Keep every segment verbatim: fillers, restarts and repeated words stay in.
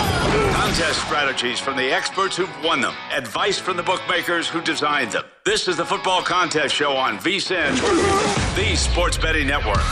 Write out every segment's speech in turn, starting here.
Contest strategies from the experts who've won them. Advice from the bookmakers who designed them. This is the Football Contest Show on VSiN, the Sports Betting Network.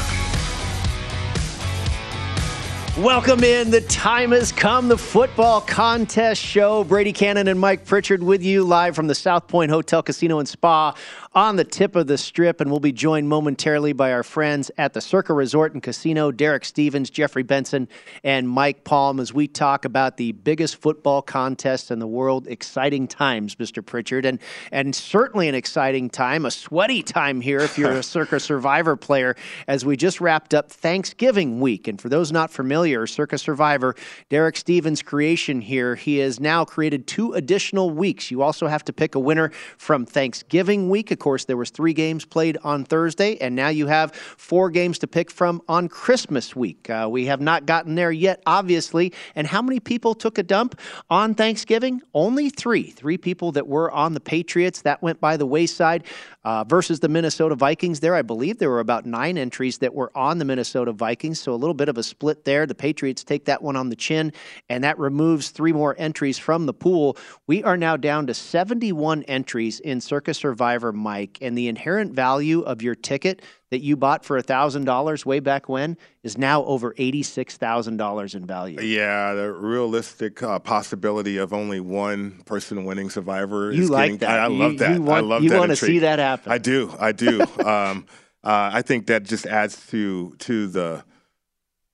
Welcome in. The time has come. The Football Contest Show. Brady Cannon and Mike Pritchard with you live from the South Point Hotel, Casino and Spa on the tip of the strip. And we'll be joined momentarily by our friends at the Circa Resort and Casino, Derek Stevens, Jeffrey Benson, and Mike Palm, as we talk about the biggest football contest in the world. Exciting times, Mister Pritchard. And and certainly an exciting time, a sweaty time here if you're a Circa Survivor player, as we just wrapped up Thanksgiving week. And for those not familiar, Circa Survivor, Derek Stevens' creation here. He has now created two additional weeks. You also have to pick a winner from Thanksgiving week. Of course, there was three games played on Thursday, and now you have four games to pick from on Christmas week. Uh, we have not gotten there yet, obviously. And how many people took a dump on Thanksgiving? Only three. Three people that were on the Patriots. That went by the wayside uh, versus the Minnesota Vikings there. I believe there were about nine entries that were on the Minnesota Vikings, so a little bit of a split there. The Patriots take that one on the chin, and that removes three more entries from the pool. We are now down to seventy-one entries in Circa Survivor, Mike, and the inherent value of your ticket that you bought for one thousand dollars way back when is now over eighty-six thousand dollars in value. Yeah, the realistic uh, possibility of only one person winning Survivor is you like getting, that. I, I love you, that. You want, I love you that. You want intrigue. To see that happen. I do. I do. um, uh, I think that just adds to to the...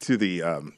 to the um,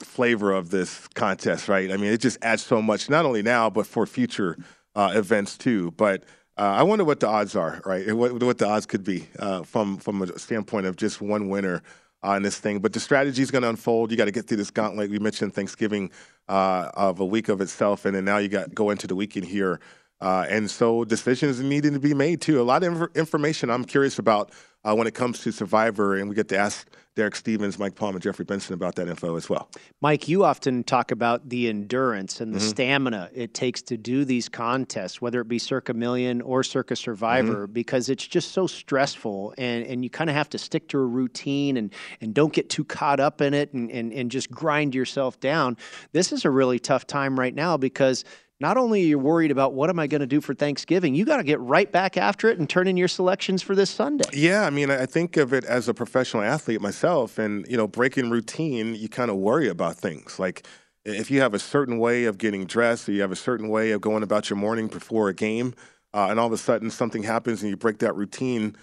flavor of this contest, right? I mean, it just adds so much, not only now, but for future uh, events too. But uh, I wonder what the odds are, right? What, what the odds could be uh, from, from a standpoint of just one winner on this thing. But the strategy is going to unfold. You got to get through this gauntlet. We mentioned Thanksgiving uh, of a week of itself, and then now you got go into the weekend here. Uh, and so decisions needing to be made too. A lot of inf- information I'm curious about uh, when it comes to Survivor, and we get to ask Derek Stevens, Mike Palm, and Jeffrey Benson about that info as well. Mike, you often talk about the endurance and the mm-hmm. stamina it takes to do these contests, whether it be Circa Million or Circa Survivor, mm-hmm. because it's just so stressful, and, and you kind of have to stick to a routine and, and don't get too caught up in it and, and, and just grind yourself down. This is a really tough time right now because – not only are you worried about what am I going to do for Thanksgiving, you got to get right back after it and turn in your selections for this Sunday. Yeah, I mean, I think of it as a professional athlete myself, and, you know, breaking routine, you kind of worry about things. Like if you have a certain way of getting dressed, or you have a certain way of going about your morning before a game, uh, and all of a sudden something happens and you break that routine,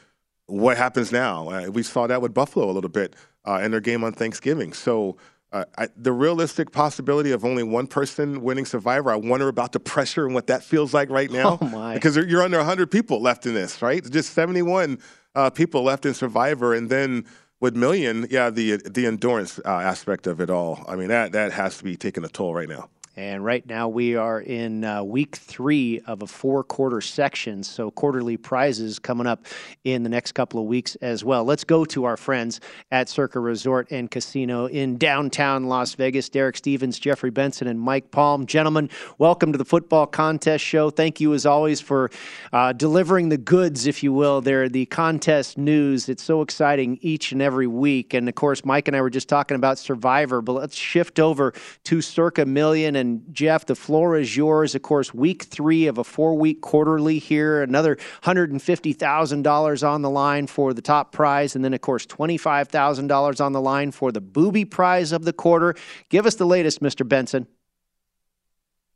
what happens now? Uh, we saw that with Buffalo a little bit uh, in their game on Thanksgiving. So uh, I, the realistic possibility of only one person winning Survivor, I wonder about the pressure and what that feels like right now. Oh my. Because you're under one hundred people left in this, right? Just seventy-one uh, people left in Survivor, and then with Million, yeah, the the endurance uh, aspect of it all. I mean, that, that has to be taking a toll right now. And right now we are in uh, week three of a four-quarter section, so quarterly prizes coming up in the next couple of weeks as well. Let's go to our friends at Circa Resort and Casino in downtown Las Vegas. Derek Stevens, Jeffrey Benson, and Mike Palm. Gentlemen, welcome to the Football Contest Show. Thank you, as always, for uh, delivering the goods, if you will. They're the contest news. It's so exciting each and every week. And, of course, Mike and I were just talking about Survivor, but let's shift over to Circa Million. And And Jeff, the floor is yours. Of course, week three of a four-week quarterly here. Another one hundred fifty thousand dollars on the line for the top prize. And then, of course, twenty-five thousand dollars on the line for the booby prize of the quarter. Give us the latest, Mister Benson.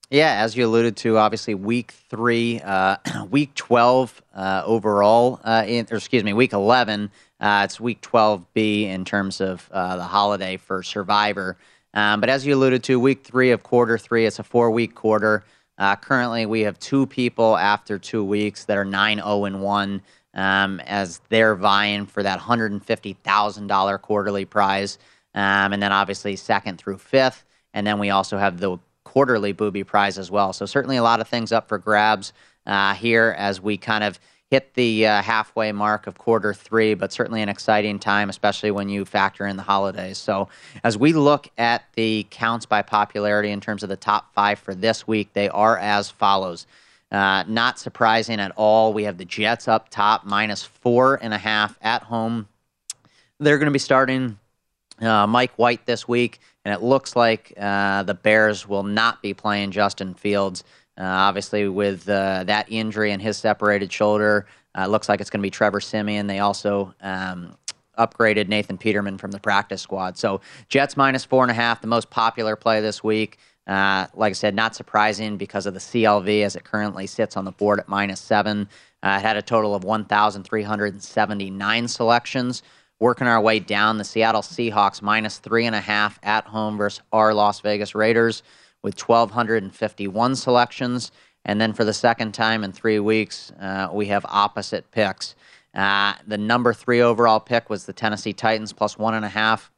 Yeah, as you alluded to, obviously, week three, uh, week twelve uh, overall, uh, in, or excuse me, week eleven. Uh, it's week twelve B in terms of uh, the holiday for Survivor. Um, but as you alluded to, week three of quarter three, it's a four-week quarter. Uh, currently, we have two people after two weeks that are nine oh and one um, as they're vying for that one hundred fifty thousand dollars quarterly prize. Um, and then, obviously, second through fifth. And then we also have the quarterly booby prize as well. So certainly a lot of things up for grabs uh, here as we kind of hit the uh, halfway mark of quarter three, but certainly an exciting time, especially when you factor in the holidays. So as we look at the counts by popularity in terms of the top five for this week, they are as follows. Uh, not surprising at all. We have the Jets up top, minus four and a half at home. They're going to be starting uh, Mike White this week, and it looks like uh, the Bears will not be playing Justin Fields. Uh, obviously, with uh, that injury and his separated shoulder, it uh, looks like it's going to be Trevor Siemian. They also um, upgraded Nathan Peterman from the practice squad. So Jets minus four and a half, the most popular play this week. Uh, like I said, not surprising because of the C L V as it currently sits on the board at minus seven. Uh, it had a total of one thousand three hundred seventy-nine selections. Working our way down, the Seattle Seahawks minus three and a half at home versus our Las Vegas Raiders, with one thousand two hundred fifty-one selections. And then for the second time in three weeks, uh, we have opposite picks. Uh, the number three overall pick was the Tennessee Titans, plus one and a half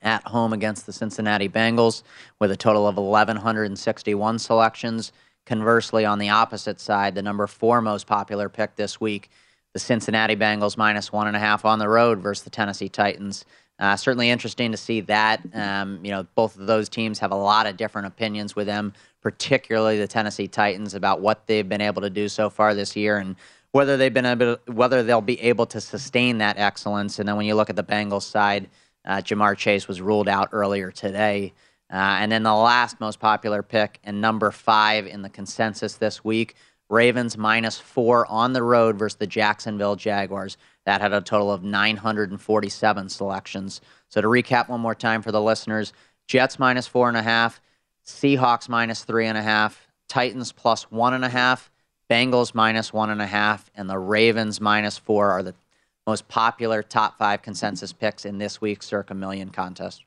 at home against the Cincinnati Bengals, with a total of one thousand one hundred sixty-one selections. Conversely, on the opposite side, the number four most popular pick this week, the Cincinnati Bengals, minus one and a half on the road versus the Tennessee Titans. Uh, certainly interesting to see that. Um, you know, both of those teams have a lot of different opinions with them, particularly the Tennessee Titans, about what they've been able to do so far this year and whether they've been able, to, whether they'll be able to sustain that excellence. And then when you look at the Bengals side, uh, Jamar Chase was ruled out earlier today. Uh, and then the last most popular pick and number five in the consensus this week, Ravens minus four on the road versus the Jacksonville Jaguars. That had a total of nine hundred forty-seven selections. So to recap one more time for the listeners, Jets minus four and a half, Seahawks minus three and a half, Titans plus one and a half, Bengals minus one and a half, and the Ravens minus four are the most popular top five consensus picks in this week's Circa Million contest.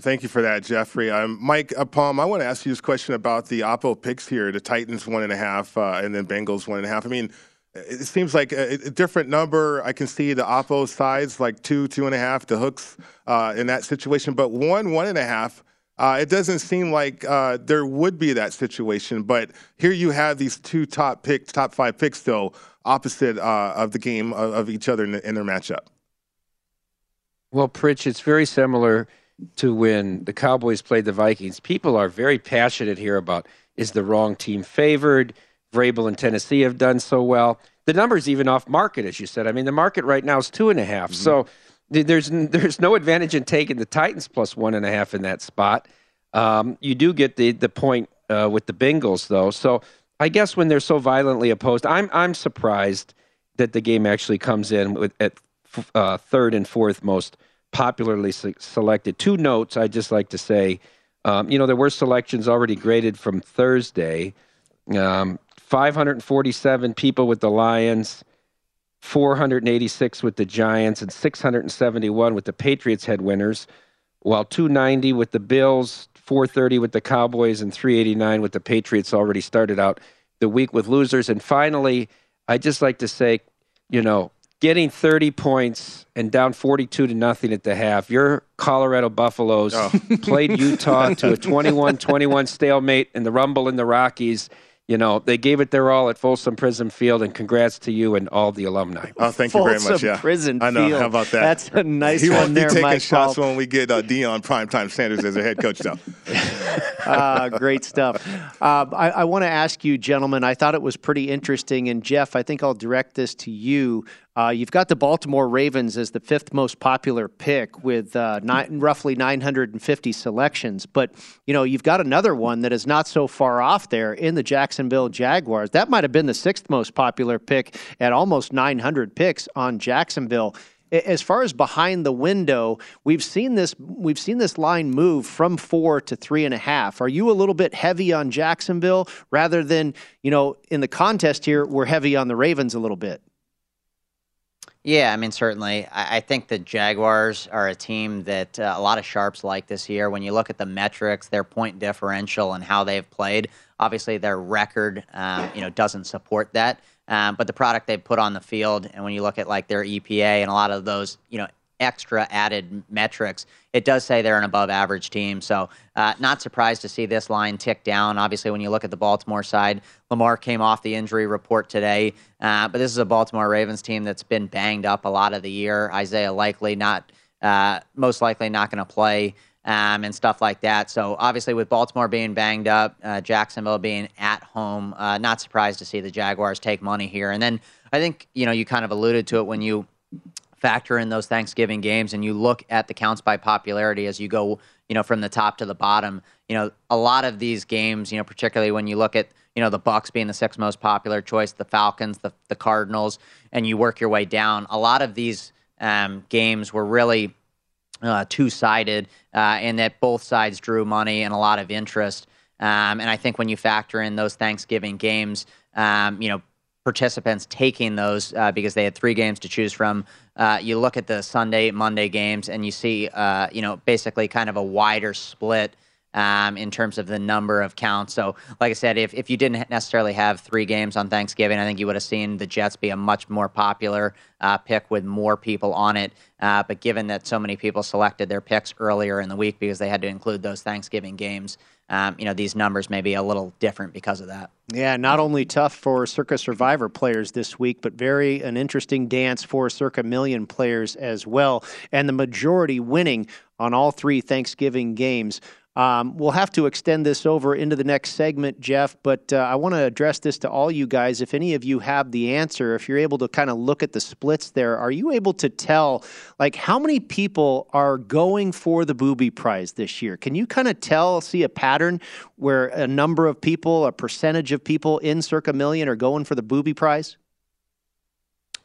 Thank you for that, Jeffrey. Um, Mike uh, Palm, I want to ask you this question about the oppo picks here, the Titans one and a half uh, and then Bengals one and a half. I mean, it seems like a, a different number. I can see the oppo sides, like two, two and a half, the hooks uh, in that situation. But one, one and a half, uh, it doesn't seem like uh, there would be that situation. But here you have these two top picks, top five picks, though, opposite uh, of the game of, of each other in, the, in their matchup. Well, Pritch, it's very similar to when the Cowboys played the Vikings. People are very passionate here about, is the wrong team favored? Vrabel and Tennessee have done so well. The number's even off market, as you said. I mean, the market right now is two and a half. Mm-hmm. So there's there's no advantage in taking the Titans plus one and a half in that spot. Um, you do get the the point uh, with the Bengals, though. So I guess when they're so violently opposed, I'm I'm surprised that the game actually comes in with at uh, third and fourth most popularly se- selected. Two notes I'd just like to say. Um, you know, there were selections already graded from Thursday. Um, five hundred forty-seven people with the Lions, four hundred eighty-six with the Giants, and six hundred seventy-one with the Patriots head winners, while two ninety with the Bills, four thirty with the Cowboys, and three eighty-nine with the Patriots already started out the week with losers. And finally, I just like to say, you know, getting thirty points and down forty-two to nothing at the half, your Colorado Buffaloes oh. played Utah to a twenty-one twenty-one stalemate in the Rumble in the Rockies. You know, they gave it their all at Folsom Prison Field, and congrats to you and all the alumni. Oh, thank Folsom you very much. Yeah, Prison I know. Field. How about that? That's a nice he one there, Mike. He won't be taking shots when we get uh, Dion Primetime Sanders as a head coach, though. uh, great stuff. Uh, I, I want to ask you, gentlemen, I thought it was pretty interesting, and Jeff, I think I'll direct this to you. Uh, you've got the Baltimore Ravens as the fifth most popular pick with uh, nine, roughly nine hundred fifty selections. But, you know, you've got another one that is not so far off there in the Jacksonville Jaguars. That might have been the sixth most popular pick at almost nine hundred picks on Jacksonville. As far as behind the window, we've seen this we've seen this line move from four to three and a half. Are you a little bit heavy on Jacksonville rather than, you know, in the contest here, we're heavy on the Ravens a little bit? Yeah, I mean, certainly. I think the Jaguars are a team that uh, a lot of sharps like this year. When you look at the metrics, their point differential and how they've played, obviously their record, um, you know, doesn't support that. Um, but the product they put on the field, and when you look at like their E P A and a lot of those, you know, extra added metrics, it does say they're an above average team. So uh, not surprised to see this line tick down. Obviously, when you look at the Baltimore side, Lamar came off the injury report today, uh, but this is a Baltimore Ravens team that's been banged up a lot of the year. Isaiah Likely not, uh, most likely not going to play um, and stuff like that. So obviously with Baltimore being banged up, uh, Jacksonville being at home, uh, not surprised to see the Jaguars take money here. And then I think, you know, you kind of alluded to it when you factor in those Thanksgiving games and you look at the counts by popularity as you go, you know, from the top to the bottom. You know, a lot of these games, you know, particularly when you look at, you know, the Bucs being the sixth most popular choice, the Falcons, the, the Cardinals, and you work your way down. A lot of these um, games were really uh, two-sided uh, in that both sides drew money and a lot of interest. Um, and I think when you factor in those Thanksgiving games, um, you know, participants taking those uh, because they had three games to choose from. Uh, you look at the Sunday, Monday games, and you see, uh, you know, basically kind of a wider split um, in terms of the number of counts. So, like I said, if, if you didn't necessarily have three games on Thanksgiving, I think you would have seen the Jets be a much more popular uh, pick with more people on it. Uh, but given that so many people selected their picks earlier in the week because they had to include those Thanksgiving games, Um, you know, these numbers may be a little different because of that. Yeah, not only tough for Circa Survivor players this week, but very an interesting dance for Circa Million players as well. And the majority winning on all three Thanksgiving games. Um, we'll have to extend this over into the next segment, Jeff, but uh, I want to address this to all you guys. If any of you have the answer, if you're able to kind of look at the splits there, are you able to tell, like, how many people are going for the Boobie Prize this year? Can you kind of tell, see a pattern where a number of people, a percentage of people in Circa Million are going for the Boobie Prize?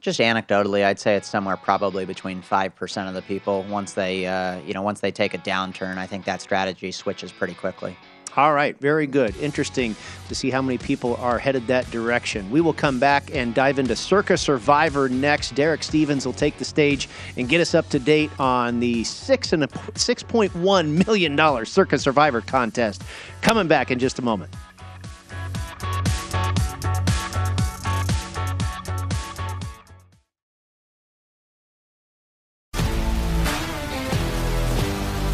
Just anecdotally, I'd say it's somewhere probably between five percent of the people. Once they, uh, you know, once they take a downturn, I think that strategy switches pretty quickly. All right, very good. Interesting to see how many people are headed that direction. We will come back and dive into Circa Survivor next. Derek Stevens will take the stage and get us up to date on the six and a six point one million dollars Circa Survivor contest. Coming back in just a moment.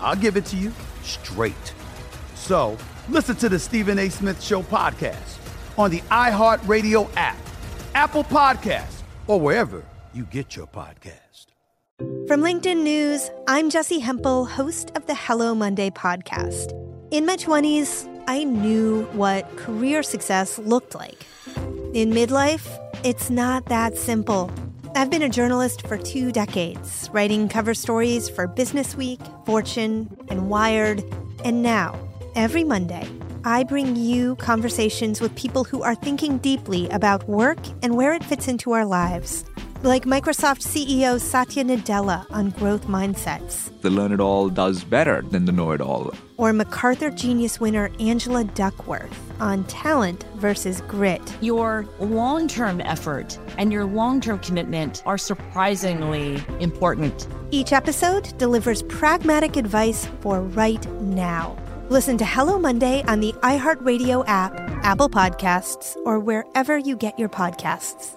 I'll give it to you straight. So listen to the Stephen A. Smith Show podcast on the iHeartRadio app, Apple Podcasts, or wherever you get your podcast. From LinkedIn News, I'm Jesse Hempel, host of the Hello Monday podcast. In my twenties, I knew what career success looked like. In midlife, it's not that simple. I've been a journalist for two decades, writing cover stories for Businessweek, Fortune, and Wired. And now, every Monday, I bring you conversations with people who are thinking deeply about work and where it fits into our lives. Like Microsoft C E O Satya Nadella on growth mindsets. The learn-it-all does better than the know-it-all. Or MacArthur Genius winner Angela Duckworth on talent versus grit. Your long-term effort and your long-term commitment are surprisingly important. Each episode delivers pragmatic advice for right now. Listen to Hello Monday on the iHeartRadio app, Apple Podcasts, or wherever you get your podcasts.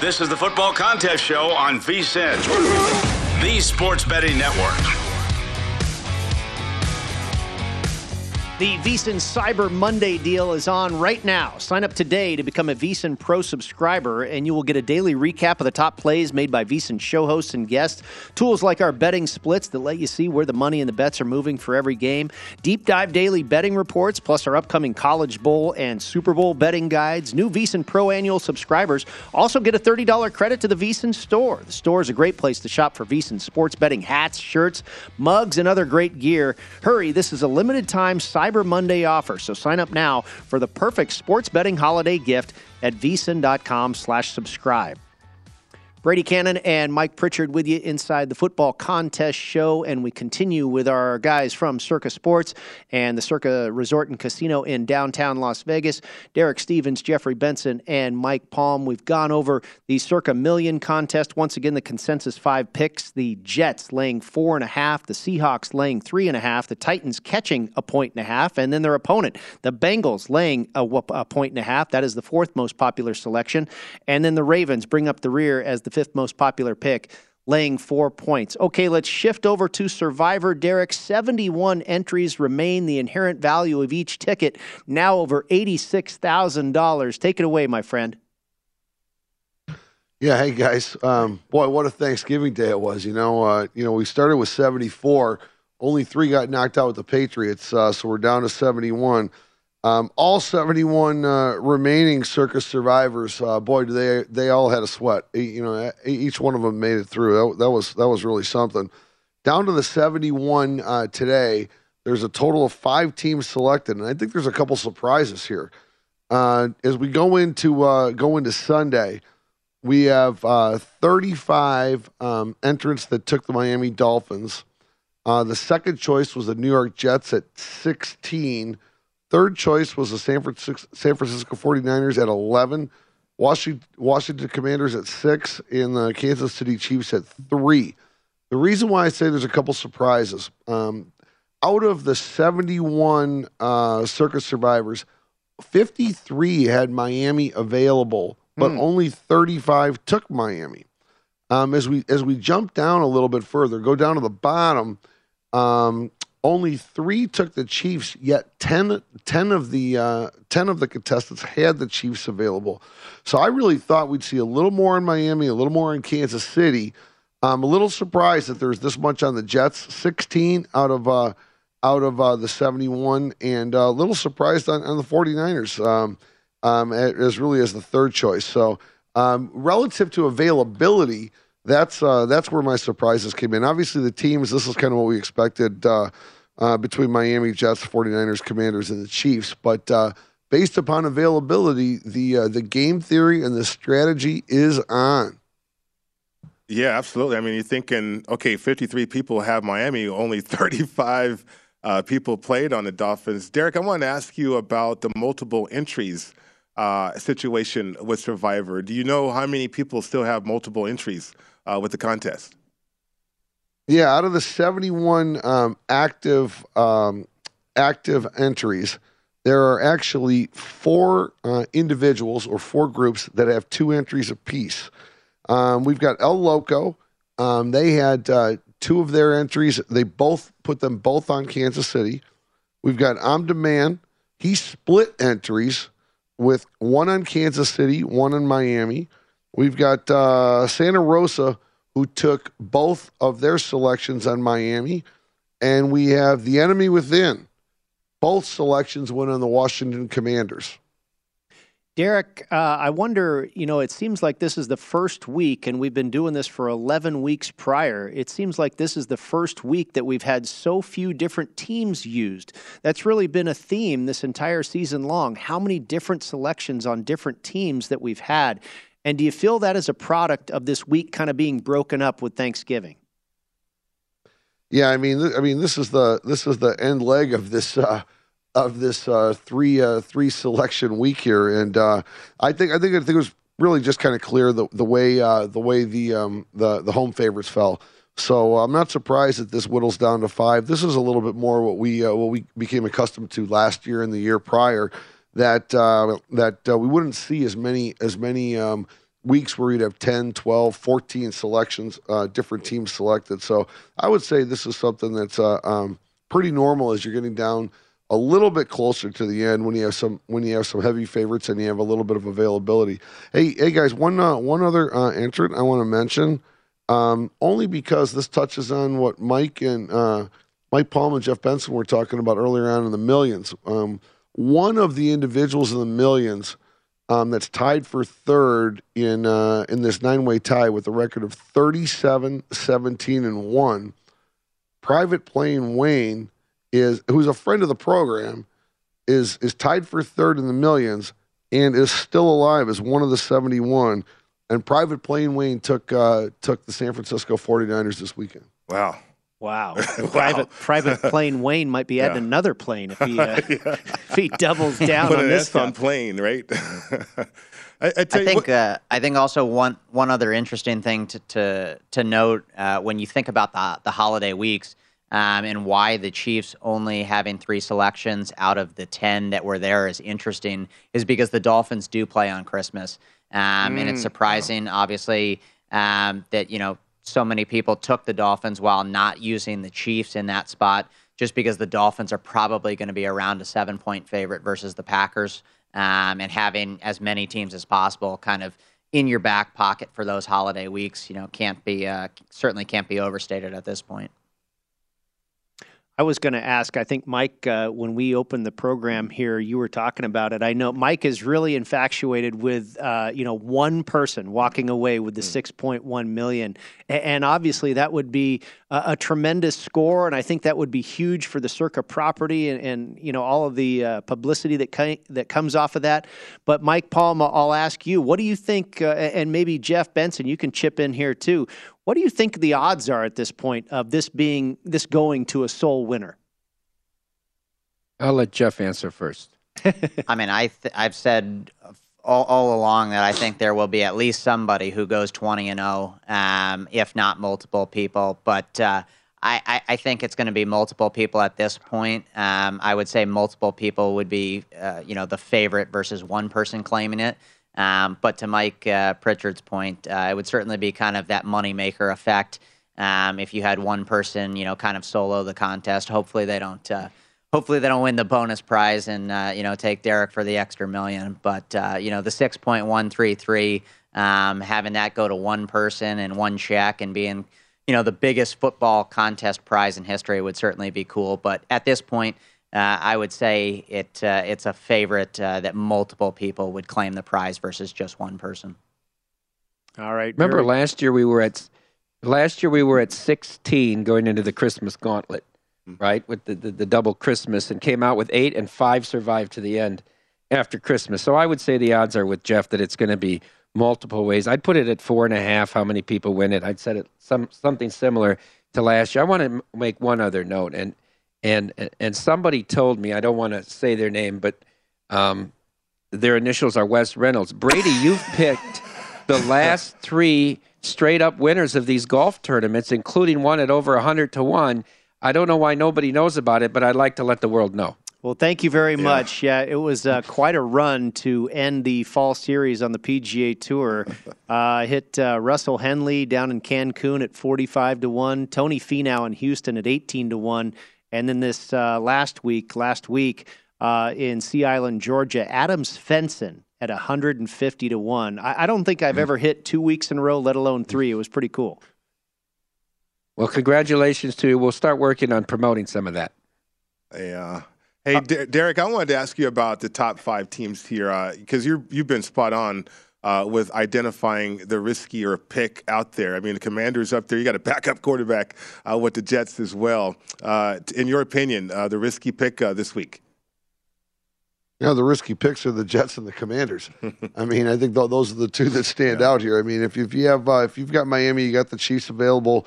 This is the Football Contest Show on VSiN, the sports betting network. The VSiN Cyber Monday deal is on right now. Sign up today to become a VSiN Pro subscriber, and you will get a daily recap of the top plays made by VSiN show hosts and guests, tools like our betting splits that let you see where the money and the bets are moving for every game, deep dive daily betting reports, plus our upcoming College Bowl and Super Bowl betting guides. New VSiN Pro annual subscribers also get a thirty dollars credit to the VSiN store. The store is a great place to shop for VSiN sports betting hats, shirts, mugs, and other great gear. Hurry, this is a limited-time Cyber Monday offer, so sign up now for the perfect sports betting holiday gift at vsin.com slash subscribe. Brady Cannon and Mike Pritchard with you inside the Football Contest Show, and we continue with our guys from Circa Sports and the Circa Resort and Casino in downtown Las Vegas, Derek Stevens, Jeffrey Benson, and Mike Palm. We've gone over the Circa Million Contest. Once again, the consensus five picks, the Jets laying four and a half, the Seahawks laying three and a half, the Titans catching a point and a half, and then their opponent, the Bengals, laying a, a point and a half. That is the fourth most popular selection. And then the Ravens bring up the rear as the the fifth most popular pick, laying four points. Okay, let's shift over to Survivor, Derek. seventy-one entries remain. The inherent value of each ticket now over eighty-six thousand dollars. Take it away, my friend. Yeah, hey, guys. Um, boy, what a Thanksgiving day it was. You know, uh, you know, we started with seventy-four. Only three got knocked out with the Patriots, uh, so we're down to seventy-one. Um, all seventy-one uh, remaining Circus survivors, uh, boy, do they they all had a sweat. You know, each one of them made it through. That, that was that was really something. Down to the seventy-one uh, today, there's a total of five teams selected, and I think there's a couple surprises here. Uh, as we go into uh, go into Sunday, we have uh, thirty-five um, entrants that took the Miami Dolphins. Uh, the second choice was the New York Jets at sixteen. Third choice was the San Francisco, San Francisco 49ers at eleven. Washington, Washington Commanders at six, and the Kansas City Chiefs at three. The reason why I say there's a couple surprises, um, out of the seventy-one uh, circus survivors, fifty-three had Miami available, but mm. only thirty-five took Miami. Um, as we as we jump down a little bit further, go down to the bottom, um, only three took the Chiefs, yet ten, ten of the uh, ten of the contestants had the Chiefs available. So I really thought we'd see a little more in Miami, a little more in Kansas City. I'm a little surprised that there's this much on the Jets, sixteen out of uh, out of uh, the seventy-one, and a uh, little surprised on, on the 49ers um, um, as really as the third choice. So um, relative to availability, that's uh, that's where my surprises came in. Obviously, the teams, this is kind of what we expected uh, uh, between Miami, Jets, 49ers, Commanders, and the Chiefs. But uh, based upon availability, the uh, the game theory and the strategy is on. Yeah, absolutely. I mean, you're thinking, okay, fifty-three people have Miami, only thirty-five uh, people played on the Dolphins. Derek, I want to ask you about the multiple entries uh, situation with Survivor. Do you know how many people still have multiple entries uh, with the contest? Yeah, out of the seventy-one um, active um, active entries, there are actually four uh, individuals or four groups that have two entries apiece. Um, we've got El Loco. Um, they had uh, two of their entries. They both put them both on Kansas City. We've got Om Demand. He split entries with one on Kansas City, one on Miami. We've got uh, Santa Rosa, who took both of their selections on Miami. And we have The Enemy Within. Both selections went on the Washington Commanders. Derek, uh, I wonder, you know, it seems like this is the first week, and we've been doing this for eleven weeks prior. It seems like this is the first week that we've had so few different teams used. That's really been a theme this entire season long, how many different selections on different teams that we've had. And do you feel that is a product of this week kind of being broken up with Thanksgiving? Yeah, I mean, th- I mean, this is the this is the end leg of this uh of this uh, three uh, three selection week here, and uh, I think I think I think it was really just kind of clear the the way uh, the way the um, the the home favorites fell. So I'm not surprised that this whittles down to five. This is a little bit more what we uh, what we became accustomed to last year and the year prior, that uh, that uh, we wouldn't see as many as many um, weeks where you'd have ten, twelve, fourteen selections, uh, different teams selected. So I would say this is something that's uh, um, pretty normal as you're getting down a little bit closer to the end when you have some when you have some heavy favorites and you have a little bit of availability. Hey, hey guys, one uh, one other uh, entrant I want to mention, um, only because this touches on what Mike and uh, Mike Palm and Jeff Benson were talking about earlier on in the millions. Um, one of the individuals in the millions um, that's tied for third in uh, in this nine-way tie with a record of thirty-seven, seventeen, and one, Private Plane Wayne, is who's a friend of the program, is is tied for third in the millions and is still alive as one of the seventy-one. And Private Plane Wayne took uh, took the San Francisco 49ers this weekend. Wow. Wow. wow. Private Private Plane Wayne might be adding yeah. another plane if he, uh, yeah. if he doubles down on this stuff. On plane, right? I, I, tell I you think uh, I think also one one other interesting thing to to, to note uh, when you think about the the holiday weeks, Um, and why the Chiefs only having three selections out of the ten that were there is interesting, is because the Dolphins do play on Christmas. Um, mm, and it's surprising, wow. obviously, um, that, you know, so many people took the Dolphins while not using the Chiefs in that spot, just because the Dolphins are probably going to be around a seven-point favorite versus the Packers, um, and having as many teams as possible kind of in your back pocket for those holiday weeks, you know, can't be uh, certainly can't be overstated at this point. I was going to ask, I think, Mike, uh, when we opened the program here, you were talking about it. I know Mike is really infatuated with, uh, you know, one person walking away with the six point one million dollars. And obviously that would be a, a tremendous score, and I think that would be huge for the Circa property and, and you know, all of the uh, publicity that, ca- that comes off of that. But, Mike Palm, I'll ask you, what do you think, uh, and maybe Jeff Benson, you can chip in here too, what do you think the odds are at this point of this being this going to a sole winner? I'll let Jeff answer first. I mean, I th- I've said all, all along that I think there will be at least somebody who goes twenty and oh, um, if not multiple people. But uh, I, I, I think it's going to be multiple people at this point. Um, I would say multiple people would be, uh, you know, the favorite versus one person claiming it. Um, but to Mike uh, Pritchard's point, uh, it would certainly be kind of that moneymaker effect. Um, if you had one person, you know, kind of solo the contest, hopefully they don't, uh, hopefully they don't win the bonus prize and, uh, you know, take Derek for the extra million. But, uh, you know, the six point one three three, um, having that go to one person and one check and being, you know, the biggest football contest prize in history would certainly be cool. But at this point, Uh, I would say it. Uh, it's a favorite uh, that multiple people would claim the prize versus just one person. All right. Remember last year we were at last year we were at sixteen going into the Christmas gauntlet, mm-hmm. right? With the, the the double Christmas, and came out with eight, and five survived to the end after Christmas. So I would say the odds are with Jeff that it's going to be multiple ways. I'd put it at four and a half. How many people win it? I'd set it some something similar to last year. I want to make one other note and. And and somebody told me, I don't want to say their name, but um, their initials are Wes Reynolds. Brady, you've picked the last three straight-up winners of these golf tournaments, including one at over one hundred to one. I don't know why nobody knows about it, but I'd like to let the world know. Well, thank you very yeah. much. Yeah, it was uh, quite a run to end the fall series on the P G A Tour. Uh, hit uh, Russell Henley down in Cancun at forty-five to one, Tony Finau in Houston at eighteen to one, and then this uh, last week, last week uh, in Sea Island, Georgia, Adam Svensson at one hundred fifty to one. I, I don't think I've ever hit two weeks in a row, let alone three. It was pretty cool. Well, congratulations to you. We'll start working on promoting some of that. Yeah. Hey, uh, hey D- Derek, I wanted to ask you about the top five teams here because uh, you're you've been spot on uh, with identifying the riskier pick out there. I mean, the Commander's up there. You got a backup quarterback uh, with the Jets as well. Uh, in your opinion, uh, the risky pick uh, this week? You know, the risky picks are the Jets and the Commanders. I mean, I think th- those are the two that stand yeah. out here. I mean, if, if you have uh, if you've got Miami, you got the Chiefs available,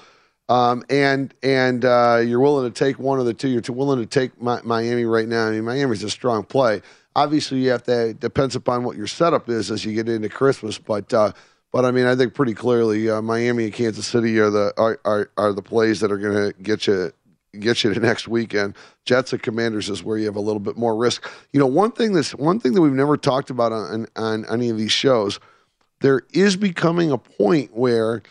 um, and and uh, you're willing to take one of the two. You're too willing to take Mi- Miami right now. I mean, Miami's a strong play. Obviously, you have to. It depends upon what your setup is as you get into Christmas, but uh, but I mean, I think pretty clearly uh, Miami and Kansas City are the are are, are the plays that are going to get you get you to next weekend. Jets and Commanders is where you have a little bit more risk. You know, one thing that's one thing that we've never talked about on on any of these shows, there is becoming a point where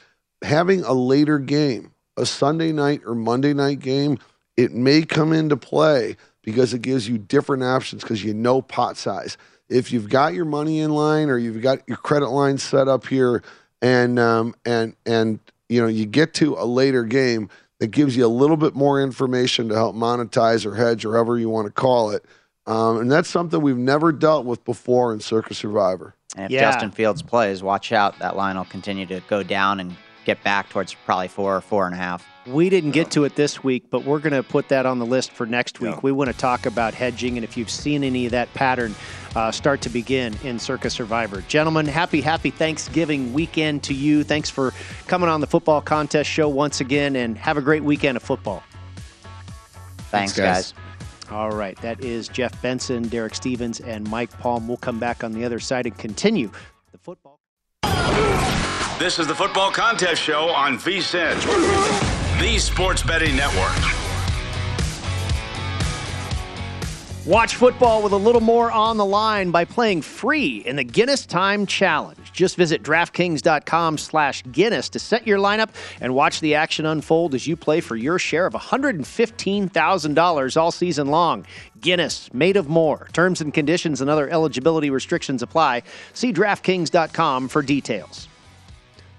having a later game, a Sunday night or Monday night game, it may come into play, because it gives you different options because you know pot size. If you've got your money in line or you've got your credit line set up here, and um, and and you know you get to a later game, that gives you a little bit more information to help monetize or hedge or however you want to call it. Um, and that's something we've never dealt with before in Circus Survivor. And if yeah. Justin Fields plays, watch out. That line will continue to go down and get back towards probably four or four and a half. We didn't get to it this week, but we're going to put that on the list for next week. Yeah. We want to talk about hedging, and if you've seen any of that pattern uh, start to begin in Circus Survivor. Gentlemen, happy, happy Thanksgiving weekend to you. Thanks for coming on the Football Contest Show once again, and have a great weekend of football. Thanks, Thanks guys. guys. All right, that is Jeff Benson, Derek Stevens, and Mike Palm. We'll come back on the other side and continue the football. This is the Football Contest Show on VSiN, the Sports Betting Network. Watch football with a little more on the line by playing free in the Guinness Time Challenge. Just visit DraftKings.com slash Guinness to set your lineup and watch the action unfold as you play for your share of one hundred fifteen thousand dollars all season long. Guinness, made of more. Terms and conditions and other eligibility restrictions apply. See DraftKings dot com for details.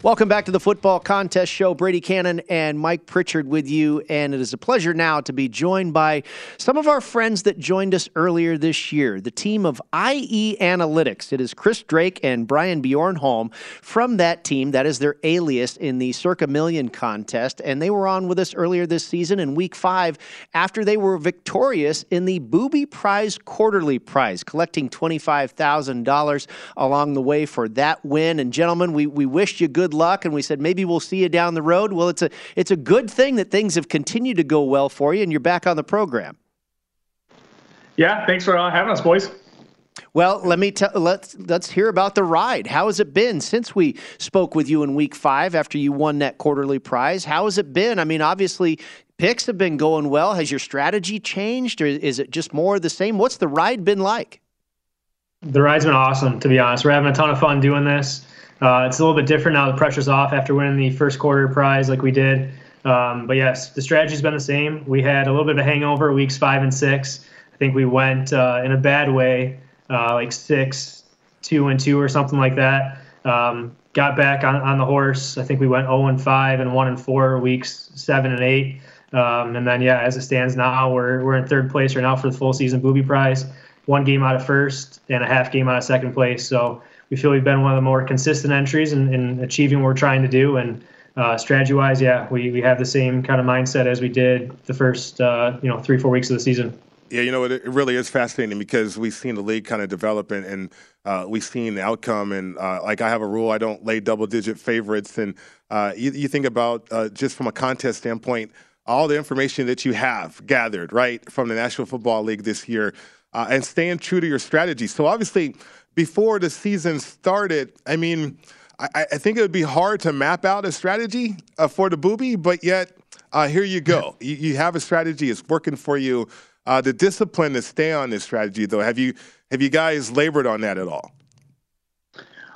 Welcome back to the Football Contest Show. Brady Cannon and Mike Pritchard with you, and it is a pleasure now to be joined by some of our friends that joined us earlier this year, the team of I E Analytics. It is Chris Drake and Brian Bjornholm from that team. That is their alias in the Circa Million contest, and they were on with us earlier this season in week five after they were victorious in the Booby Prize quarterly prize, collecting twenty-five thousand dollars along the way for that win. And gentlemen, we, we wish you good luck, and we said maybe we'll see you down the road. Well, it's a it's a good thing that things have continued to go well for you, and you're back on the program. Yeah, thanks for uh, having us, boys. Well, let me tell. Let's let's hear about the ride. How has it been since we spoke with you in Week Five after you won that quarterly prize? How has it been? I mean, obviously, picks have been going well. Has your strategy changed, or is it just more of the same? What's the ride been like? The ride's been awesome, to be honest. We're having a ton of fun doing this. Uh, it's a little bit different now. The pressure's off after winning the first quarter prize, like we did. Um, but yes, the strategy's been the same. We had a little bit of a hangover weeks five and six. I think we went uh, in a bad way. Uh, like six, two and two or something like that. Um, got back on, on the horse. I think we went zero and five and one and four weeks seven and eight. Um, and then yeah, as it stands now, we're we're in third place right now for the full season Boobie Prize. One game out of first and a half game out of second place. So we feel we've been one of the more consistent entries in, in achieving what we're trying to do. And uh, strategy wise, yeah, we we have the same kind of mindset as we did the first uh, you know three four weeks of the season. Yeah, you know, it, it really is fascinating because we've seen the league kind of develop and, and uh, we've seen the outcome. And, uh, like, I have a rule. I don't lay double-digit favorites. And uh, you, you think about uh, just from a contest standpoint, all the information that you have gathered, right, from the National Football League this year uh, and staying true to your strategy. So, obviously, before the season started, I mean, I, I think it would be hard to map out a strategy uh, for the Boobie, but yet uh, here you go. You, you have a strategy. It's working for you. Uh, the discipline to stay on this strategy, though, have you have you guys labored on that at all?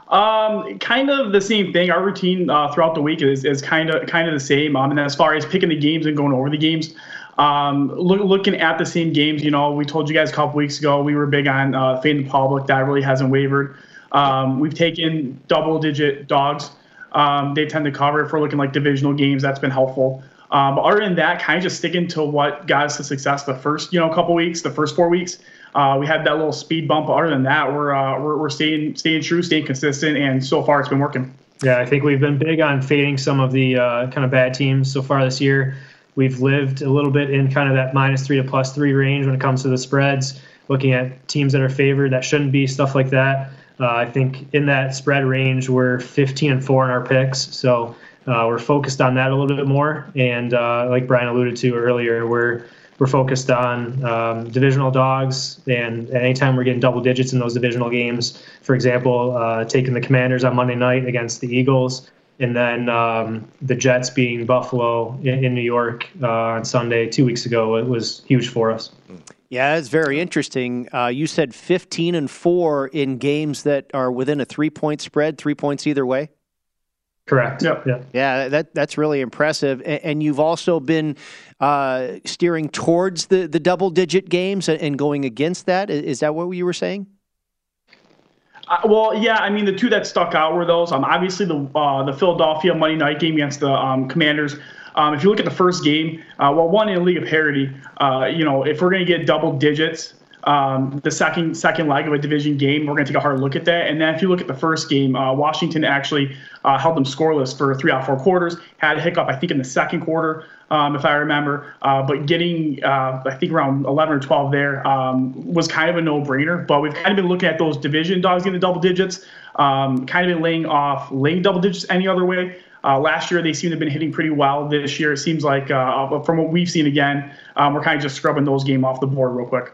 Um, kind of the same thing. Our routine uh, throughout the week is is kind of kind of the same. Um, and as far as picking the games and going over the games, um, look, looking at the same games, you know, we told you guys a couple weeks ago we were big on uh, fading the public. That really hasn't wavered. Um, we've taken double-digit dogs. Um, they tend to cover if we're looking like divisional games. That's been helpful. Um, but other than that, kind of just sticking to what got us to success the first, you know, couple weeks, the first four weeks. Uh, we had that little speed bump. But other than that, we're, uh, we're we're staying staying true, staying consistent, and so far it's been working. Yeah, I think we've been big on fading some of the uh, kind of bad teams so far this year. We've lived a little bit in kind of that minus three to plus three range when it comes to the spreads, looking at teams that are favored that shouldn't be, stuff like that. Uh, I think in that spread range, we're fifteen and four in our picks, so. Uh, we're focused on that a little bit more, and uh, like Brian alluded to earlier, we're we're focused on um, divisional dogs, and anytime we're getting double digits in those divisional games, for example, uh, taking the Commanders on Monday night against the Eagles, and then um, the Jets beating Buffalo in, in New York uh, on Sunday two weeks ago, it was huge for us. Yeah, it's very interesting. Uh, you said fifteen and four in games that are within a three-point spread, three points either way? Correct. Yep. Yeah. Yeah. That that's really impressive. And, and you've also been uh, steering towards the, the double digit games and going against that. Is that what you were saying? Uh, well, yeah. I mean, the two that stuck out were those. Um, obviously the uh, the Philadelphia Monday night game against the um, Commanders. Um, if you look at the first game, uh, well, one in a league of parity. Uh, you know, if we're gonna get double digits. Um, the second second leg of a division game, we're going to take a hard look at that. And then if you look at the first game, uh, Washington actually uh, held them scoreless for three out of four quarters, had a hiccup, I think, in the second quarter, um, if I remember. Uh, but getting, uh, I think, around eleven or twelve there um, was kind of a no-brainer. But we've kind of been looking at those division dogs getting double digits, um, kind of been laying off laying double digits any other way. Uh, last year, they seem to have been hitting pretty well. This year, it seems like, uh, from what we've seen again, um, we're kind of just scrubbing those games off the board real quick.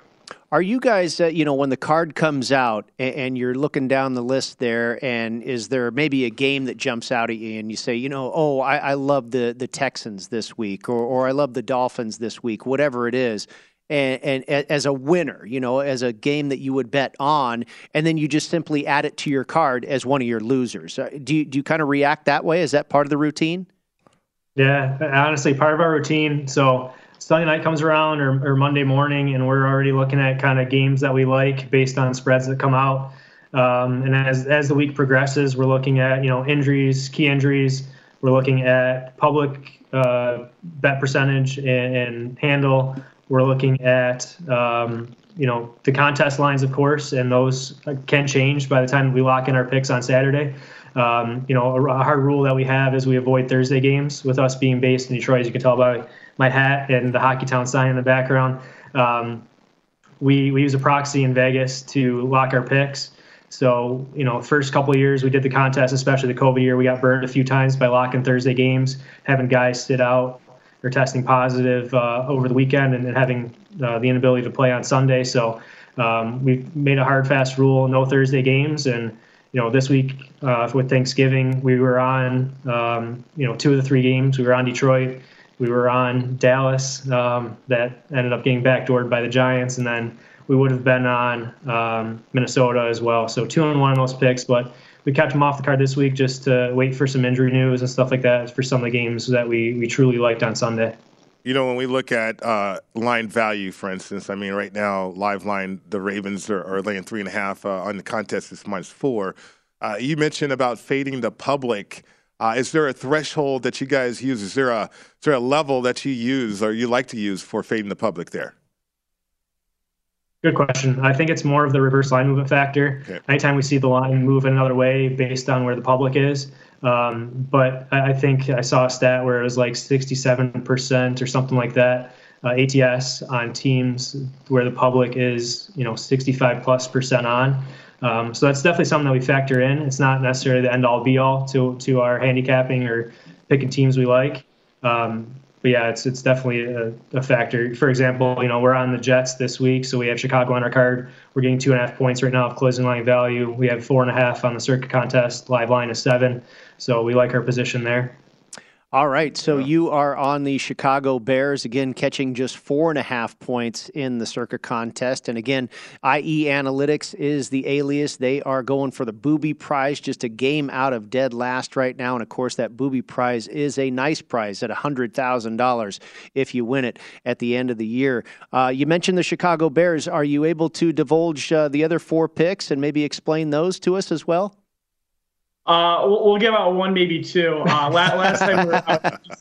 Are you guys, uh, you know, when the card comes out and, and you're looking down the list there, and is there maybe a game that jumps out at you and you say, you know, oh, I, I love the, the Texans this week, or, or I love the Dolphins this week, whatever it is, and, and as a winner, you know, as a game that you would bet on, and then you just simply add it to your card as one of your losers. Do you, do you kind of react that way? Is that part of the routine? Yeah, honestly, part of our routine. So Sunday night comes around or, or Monday morning, and we're already looking at kind of games that we like based on spreads that come out. Um, and as as the week progresses, we're looking at, you know, injuries, key injuries. We're looking at public uh, bet percentage and, and handle. We're looking at, um, you know, the contest lines, of course, and those can change by the time we lock in our picks on Saturday. Um, you know, a, a hard rule that we have is we avoid Thursday games with us being based in Detroit, as you can tell by my hat and the Hockey Town sign in the background. Um, we we use a proxy in Vegas to lock our picks. So, you know, first couple of years we did the contest, especially the COVID year, we got burned a few times by locking Thursday games, having guys sit out or testing positive uh, over the weekend and then having uh, the inability to play on Sunday. So Um, we've made a hard, fast rule, no Thursday games. And, you know, this week uh, with Thanksgiving, we were on, um, you know, two of the three games. We were on Detroit. We were on Dallas. Um, that ended up getting backdoored by the Giants. And then we would have been on um, Minnesota as well. So two on one of those picks. But we kept them off the card this week just to wait for some injury news and stuff like that for some of the games that we, we truly liked on Sunday. You know, when we look at uh, line value, for instance, I mean, right now, live line, the Ravens are, are laying three and a half uh, on the contest. It's minus four. Uh, you mentioned about fading the public. Uh, is there a threshold that you guys use? Is there a is there a level that you use or you like to use for fading the public there? Good question. I think it's more of the reverse line movement factor. Okay. Anytime we see the line move in another way based on where the public is. Um, but I think I saw a stat where it was like sixty-seven percent or something like that, uh, A T S on teams where the public is, you know, sixty-five plus percent on. Um, so that's definitely something that we factor in. It's not necessarily the end all be all to, to our handicapping or picking teams we like. Um, but yeah, it's, it's definitely a, a factor. For example, you know, we're on the Jets this week. So we have Chicago on our card. We're getting two and a half points right now of closing line value. We have four and a half on the circuit contest. Live line is seven. So we like our position there. All right. So yeah. You are on the Chicago Bears, again, catching just four and a half points in the circuit contest. And again, I E Analytics is the alias. They are going for the booby prize, just a game out of dead last right now. And, of course, that booby prize is a nice prize at one hundred thousand dollars if you win it at the end of the year. Uh, you mentioned the Chicago Bears. Are you able to divulge uh, the other four picks and maybe explain those to us as well? Uh, we'll, we'll give out one, maybe two. Uh, last, last time we were out, just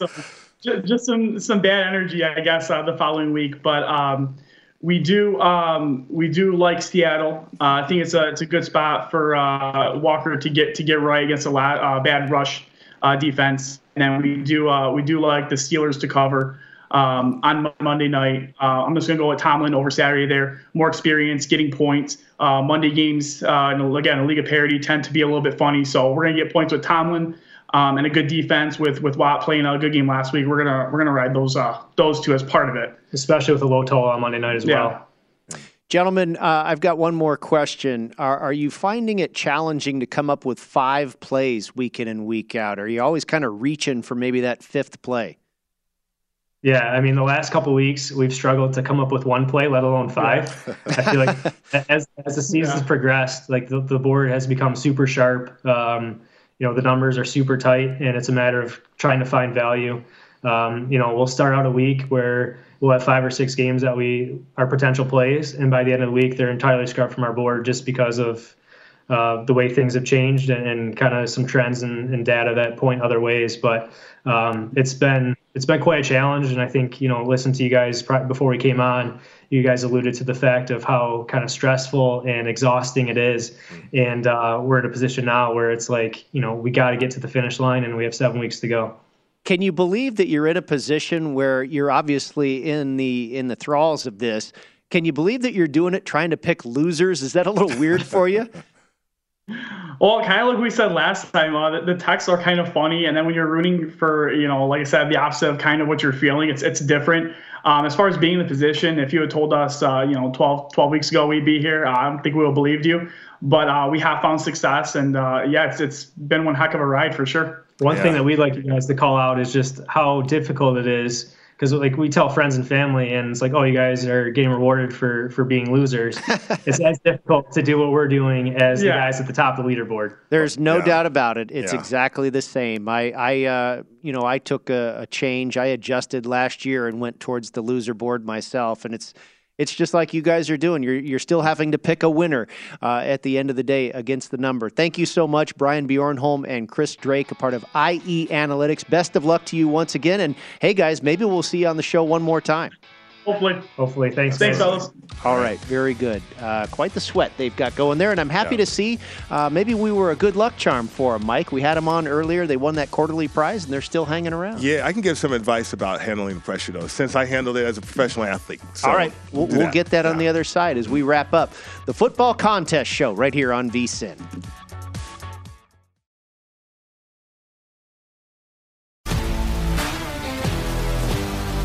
some, just some, some bad energy, I guess, uh, the following week. But um, we do um, we do like Seattle. Uh, I think it's a it's a good spot for uh, Walker to get to get right against a lot uh, bad rush uh, defense. And then we do uh, we do like the Steelers to cover um, on Monday night. Uh, I'm just gonna go with Tomlin over Saturday. There, more experience, getting points. Uh, Monday games, uh, and again, a league of parity tend to be a little bit funny. So we're going to get points with Tomlin um, and a good defense with with Watt playing a good game last week. We're gonna we're gonna ride those uh, those two as part of it, especially with a low total on Monday night as well. Yeah. Gentlemen, uh, I've got one more question. Are, are you finding it challenging to come up with five plays week in and week out? Are you always kind of reaching for maybe that fifth play? Yeah, I mean, the last couple of weeks, we've struggled to come up with one play, let alone five. Yeah. I feel like as as the season's yeah. progressed, like the, the board has become super sharp. Um, you know, the numbers are super tight, and it's a matter of trying to find value. Um, you know, we'll start out a week where we'll have five or six games that we are potential plays, and by the end of the week, they're entirely scrubbed from our board just because of Uh, the way things have changed and, and kind of some trends and, and data that point other ways. But um, it's been it's been quite a challenge. And I think, you know, listen to you guys pr- before we came on, you guys alluded to the fact of how kind of stressful and exhausting it is. And uh, we're in a position now where it's like, you know, we got to get to the finish line and we have seven weeks to go. Can you believe that you're in a position where you're obviously in the in the thralls of this? Can you believe that you're doing it trying to pick losers? Is that a little weird for you? Well, kind of like we said last time, uh, the, the texts are kind of funny. And then when you're rooting for, you know, like I said, the opposite of kind of what you're feeling, it's it's different. Um, as far as being in the position, if you had told us, uh, you know, twelve, twelve weeks ago we'd be here, I don't think we would have believed you. But uh, we have found success. And, uh, yeah, it's it's been one heck of a ride for sure. One yeah. thing that we'd like you guys to call out is just how difficult it is. Because, like, we tell friends and family, and it's like, oh, you guys are getting rewarded for, for being losers. It's as difficult to do what we're doing as yeah. the guys at the top of the leaderboard. There's no yeah. doubt about it. It's yeah. exactly the same. I, I uh, you know, I took a, a change. I adjusted last year and went towards the loser board myself, and it's It's just like you guys are doing. You're you're still having to pick a winner uh, at the end of the day against the number. Thank you so much, Brian Bjornholm and Chris Drake, a part of I E Analytics. Best of luck to you once again. And, hey, guys, maybe we'll see you on the show one more time. Hopefully. Hopefully. Thanks. Thanks, fellas. All right. Very good. Uh, quite the sweat they've got going there. And I'm happy yeah. to see uh, maybe we were a good luck charm for them, Mike. We had them on earlier. They won that quarterly prize, and they're still hanging around. Yeah, I can give some advice about handling pressure, though, since I handled it as a professional athlete. So all right. We'll, we'll that. get that yeah. on the other side as we wrap up the football contest show right here on V S I N.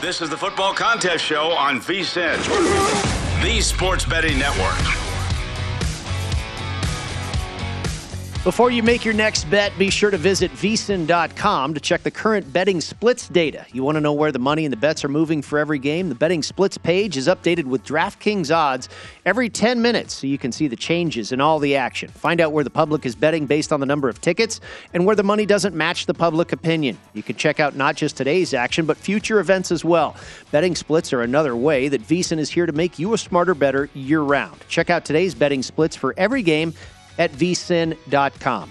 This is the Football Contest Show on VSiN, the sports betting network. Before you make your next bet, be sure to visit V S I N dot com to check the current betting splits data. You want to know where the money and the bets are moving for every game? The betting splits page is updated with DraftKings odds every ten minutes so you can see the changes in all the action. Find out where the public is betting based on the number of tickets and where the money doesn't match the public opinion. You can check out not just today's action, but future events as well. Betting splits are another way that VSiN is here to make you a smarter, better year-round. Check out today's betting splits for every game at V S I N dot com.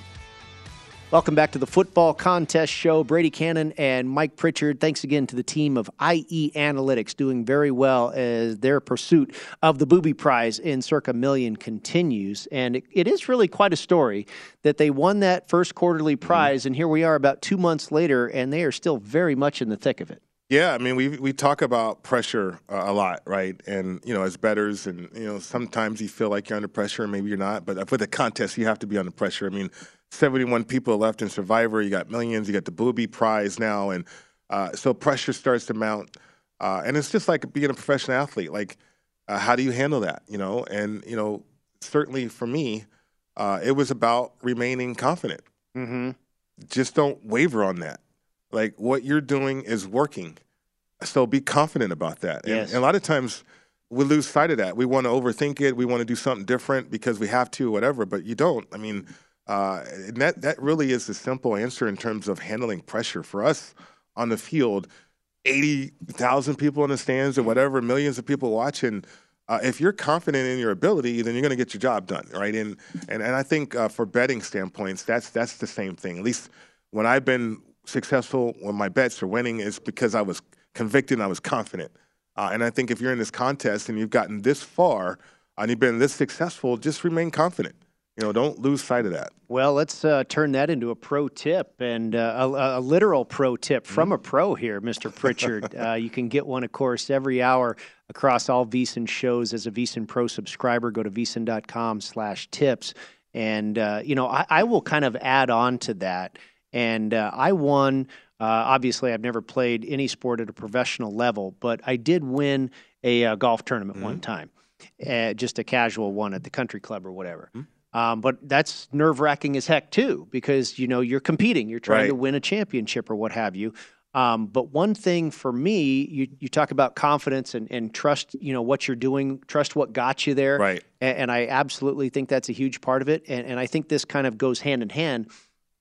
Welcome back to the Football Contest Show. Brady Cannon and Mike Pritchard, thanks again to the team of I E Analytics, doing very well as their pursuit of the booby prize in Circa Million continues. And it, it is really quite a story that they won that first quarterly prize, mm-hmm. and here we are about two months later, and they are still very much in the thick of it. Yeah, I mean, we we talk about pressure uh, a lot, right? And, you know, as bettors, and, you know, sometimes you feel like you're under pressure and maybe you're not. But for the contest, you have to be under pressure. I mean, seventy-one people left in Survivor. You got millions. You got the booby prize now. And uh, so pressure starts to mount. Uh, and it's just like being a professional athlete. Like, uh, how do you handle that, you know? And, you know, certainly for me, uh, it was about remaining confident. Mm-hmm. just don't waver on that. Like, what you're doing is working. So be confident about that. And, yes. and a lot of times we lose sight of that. We want to overthink it. We want to do something different because we have to, whatever, but you don't. I mean, uh, and that, that really is the simple answer in terms of handling pressure for us on the field. eighty thousand people in the stands or whatever, millions of people watching. Uh, if you're confident in your ability, then you're going to get your job done, right? And and, and I think uh, for betting standpoints, that's that's the same thing. At least when I've been successful, when my bets are winning, it's because I was convicted and I was confident. Uh, and I think if you're in this contest and you've gotten this far and you've been this successful, just remain confident. You know, don't lose sight of that. Well, let's uh, turn that into a pro tip and uh, a, a literal pro tip from a pro here, Mister Pritchard. uh, you can get one, of course, every hour across all VEASAN shows as a VEASAN Pro subscriber. Go to VEASAN.com slash tips. And, uh, you know, I, I will kind of add on to that. And uh, I won. Uh, obviously, I've never played any sport at a professional level, but I did win a uh, golf tournament mm-hmm. one time, uh, just a casual one at the country club or whatever. Mm-hmm. Um, but that's nerve-wracking as heck, too, because, you know, you're competing. You're trying right. to win a championship or what have you. Um, but one thing for me, you, you talk about confidence and, and trust, you know, what you're doing, trust what got you there. Right. And, and I absolutely think that's a huge part of it. And, and I think this kind of goes hand in hand.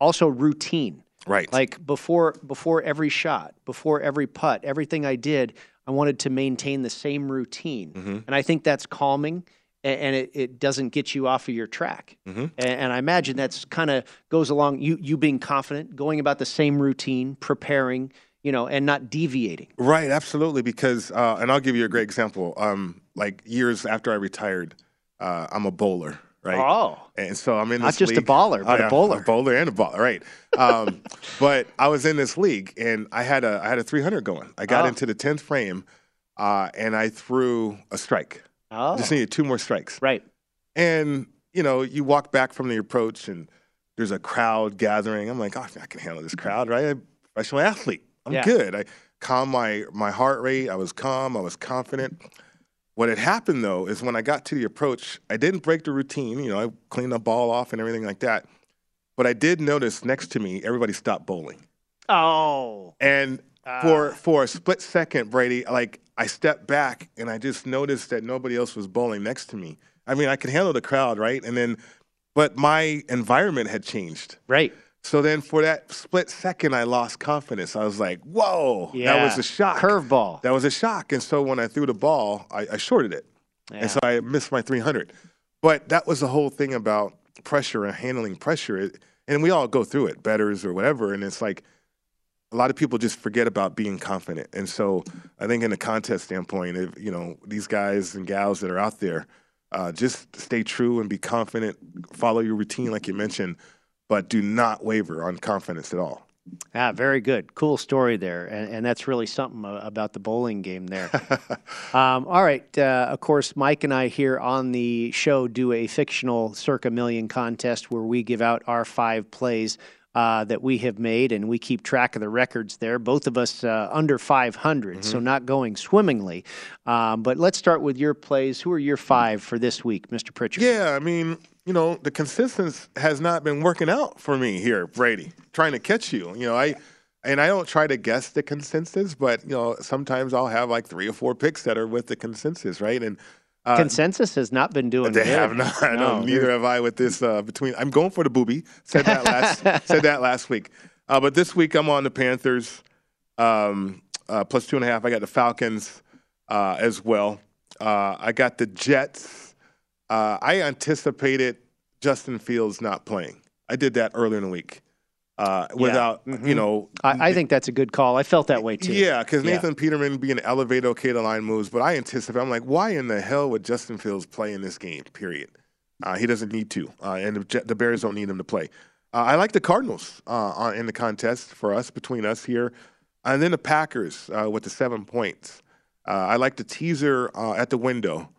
Also routine. Right. Like before, before every shot, before every putt, everything I did, I wanted to maintain the same routine. Mm-hmm. And I think that's calming. And it, it doesn't get you off of your track. Mm-hmm. and, and I imagine that's kind of goes along, you you being confident, going about the same routine, preparing, you know, and not deviating. Right, absolutely, because, uh, and I'll give you a great example. Um, like years after I retired, uh, I'm a bowler, right? Oh. And so I'm in this league. Not just a baller, but uh, a bowler. A bowler and a baller, right. Um, but I was in this league, and I had a I had a three hundred going. I got oh. into the tenth frame, uh, and I threw a strike. Oh. Just needed two more strikes. Right. And, you know, you walk back from the approach and there's a crowd gathering. I'm like, oh, I can handle this crowd, right? I'm a professional athlete. I'm yeah. good. I calmed my, my heart rate. I was calm. I was confident. What had happened, though, is when I got to the approach, I didn't break the routine. You know, I cleaned the ball off and everything like that. But I did notice next to me, everybody stopped bowling. Oh. And uh. for for a split second, Brady, like, I stepped back, and I just noticed that nobody else was bowling next to me. I mean, I could handle the crowd, right? And then, but my environment had changed. Right. So then for that split second, I lost confidence. I was like, whoa, yeah. that was a shock. Curveball. That was a shock. And so when I threw the ball, I, I shorted it. Yeah. And so I missed my three hundred. But that was the whole thing about pressure and handling pressure. It, and we all go through it, bettors or whatever, and it's like, a lot of people just forget about being confident. And so I think in a contest standpoint, if, you know, these guys and gals that are out there, uh, just stay true and be confident, follow your routine like you mentioned, but do not waver on confidence at all. Ah, very good. Cool story there. And, and that's really something about the bowling game there. um, all right. Uh, of course, Mike and I here on the show do a fictional Circa Million contest where we give out our five plays Uh, that we have made, and we keep track of the records there. Both of us uh, under five hundred, mm-hmm. so not going swimmingly. Um, but let's start with your plays. Who are your five for this week, Mister Pritchard? Yeah, I mean, you know, the consistency has not been working out for me here, Brady, trying to catch you. You know, I and I don't try to guess the consensus, but, you know, sometimes I'll have like three or four picks that are with the consensus, right? And Uh, Consensus has not been doing. They good. have not. No, no, neither have I. With this uh, between, I'm going for the booby. Said that last. said that last week. Uh, but this week I'm on the Panthers um, uh, plus two and a half. I got the Falcons uh, as well. Uh, I got the Jets. Uh, I anticipated Justin Fields not playing. I did that earlier in the week. Uh, without, yeah. mm-hmm. you know. I, I think that's a good call. I felt that way, too. Yeah, because Nathan yeah. Peterman being elevated, okay, the line moves. But I anticipate, I'm like, why in the hell would Justin Fields play in this game, period? Uh, he doesn't need to. Uh, and the, the Bears don't need him to play. Uh, I like the Cardinals uh, in the contest for us, between us here. And then the Packers uh, with the seven points. Uh, I like the teaser uh, at the window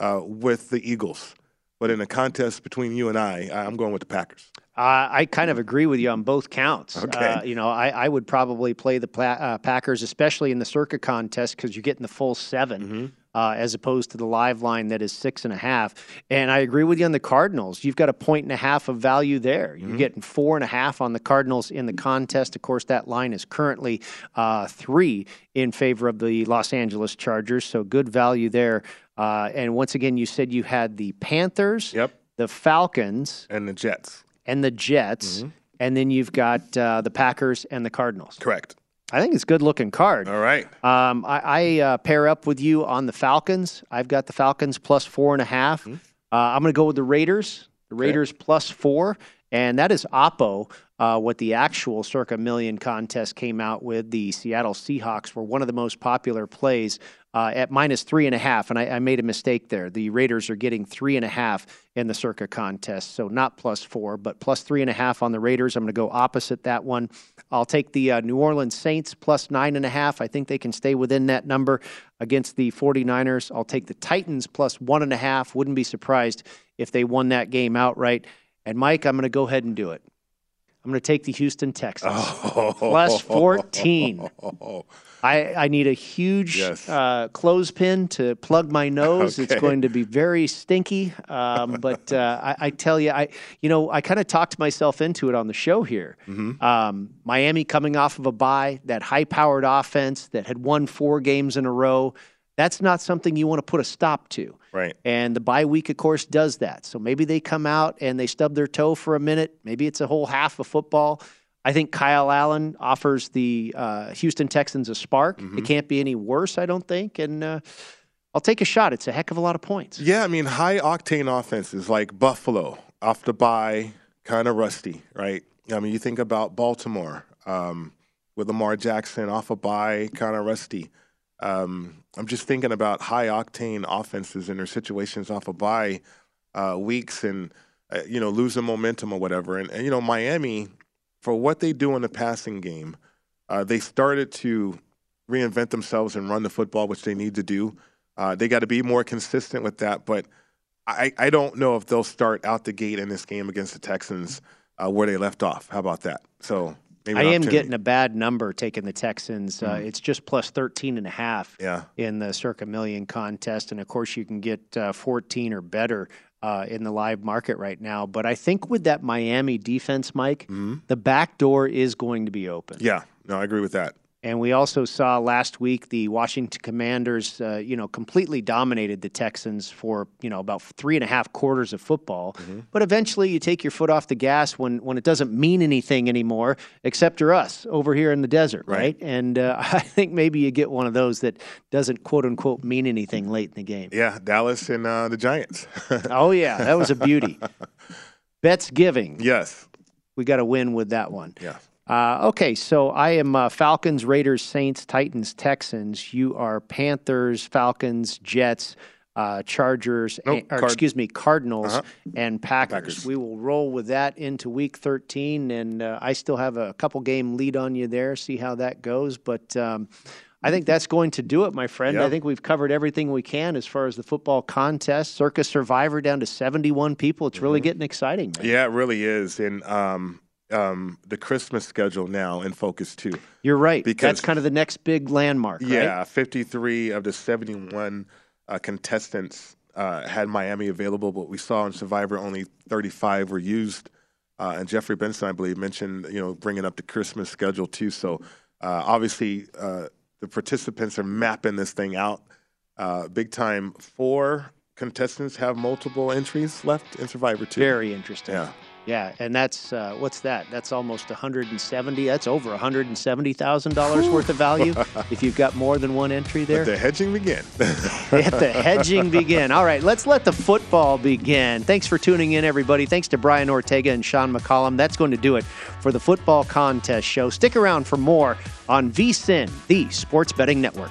uh, with the Eagles. But in a contest between you and I, I'm going with the Packers. Uh, I kind of agree with you on both counts. Okay. Uh, you know, I, I would probably play the pla- uh, Packers, especially in the Circa contest, because you're getting the full seven. Mm-hmm. uh, as opposed to the live line that is six and a half. And I agree with you on the Cardinals. You've got a point and a half of value there. You're mm-hmm. getting four and a half on the Cardinals in the contest. Of course, that line is currently uh, three in favor of the Los Angeles Chargers. So good value there. Uh, and once again, you said you had the Panthers, yep. the Falcons, and the Jets, and the Jets, mm-hmm. and then you've got uh, the Packers and the Cardinals. Correct. I think it's a good-looking card. All right. Um, I, I uh, pair up with you on the Falcons. I've got the Falcons plus four and a half. Mm-hmm. Uh, I'm going to go with the Raiders. The Raiders okay. plus four, and that is Oppo. Uh, what the actual Circa Million contest came out with. The Seattle Seahawks were one of the most popular plays uh, at minus three and a half, and I, I made a mistake there. The Raiders are getting three and a half in the Circa contest, so not plus four, but plus three and a half on the Raiders. I'm going to go opposite that one. I'll take the uh, New Orleans Saints plus nine and a half. I think they can stay within that number against the 49ers. I'll take the Titans plus one and a half. Wouldn't be surprised if they won that game outright. And, Mike, I'm going to go ahead and do it. I'm going to take the Houston Texans, oh. plus fourteen. I, I need a huge yes. uh, clothespin to plug my nose. Okay. It's going to be very stinky. Um, but uh, I, I tell you, I you know I kind of talked myself into it on the show here. Mm-hmm. Um, Miami coming off of a bye, that high-powered offense that had won four games in a row, that's not something you want to put a stop to. Right. And the bye week, of course, does that. So maybe they come out and they stub their toe for a minute. Maybe it's a whole half of football. I think Kyle Allen offers the uh, Houston Texans a spark. Mm-hmm. It can't be any worse, I don't think. And uh, I'll take a shot. It's a heck of a lot of points. Yeah, I mean, high-octane offenses like Buffalo, off the bye, kind of rusty, right? I mean, you think about Baltimore um, with Lamar Jackson, off a bye, kind of rusty. Um, I'm just thinking about high-octane offenses and their situations off of bye uh, weeks and, uh, you know, losing momentum or whatever. And, and, you know, Miami, for what they do in the passing game, uh, they started to reinvent themselves and run the football, which they need to do. Uh, they got to be more consistent with that. But I, I don't know if they'll start out the gate in this game against the Texans uh, where they left off. How about that? So – I am getting a bad number taking the Texans. Mm-hmm. Uh, it's just plus thirteen and a half yeah. in the Circa Million contest. And, of course, you can get uh, fourteen or better uh, in the live market right now. But I think with that Miami defense, Mike, mm-hmm. the back door is going to be open. Yeah, no, I agree with that. And we also saw last week the Washington Commanders, uh, you know, completely dominated the Texans for, you know, about three and a half quarters of football. Mm-hmm. But eventually you take your foot off the gas when, when it doesn't mean anything anymore, except for us over here in the desert, right? right? And uh, I think maybe you get one of those that doesn't, quote, unquote, mean anything late in the game. Yeah, Dallas and uh, the Giants. Oh, yeah, that was a beauty. Bets giving. Yes. We got to win with that one. Yeah. Uh, okay, so I am uh, Falcons, Raiders, Saints, Titans, Texans. You are Panthers, Falcons, Jets, uh, Chargers, nope, and, or, Card- excuse me, Cardinals, uh-huh. and Packers. Packers. We will roll with that into week thirteen, and uh, I still have a couple-game lead on you there, see how that goes. But um, I think that's going to do it, my friend. Yep. I think we've covered everything we can as far as the football contest. Circa Survivor down to seventy-one people. It's mm-hmm. really getting exciting, man. Yeah, it really is, and um Um, the Christmas schedule now in focus, too. You're right. Because that's kind of the next big landmark, yeah, right? Yeah, fifty-three of the seventy-one uh, contestants uh, had Miami available, but we saw in Survivor only thirty-five were used. Uh, and Jeffrey Benson, I believe, mentioned, you know, bringing up the Christmas schedule, too. So, uh, obviously, uh, the participants are mapping this thing out uh, big time. Four contestants have multiple entries left in Survivor, too. Very interesting. Yeah. Yeah, and that's, uh, what's that? That's almost one hundred seventy thousand dollars. That's over one hundred seventy thousand dollars worth of value if you've got more than one entry there. Let the hedging begin. Let the hedging begin. All right, let's let the football begin. Thanks for tuning in, everybody. Thanks to Brian Ortega and Sean McCollum. That's going to do it for the Football Contest Show. Stick around for more on VSiN, the Sports Betting Network.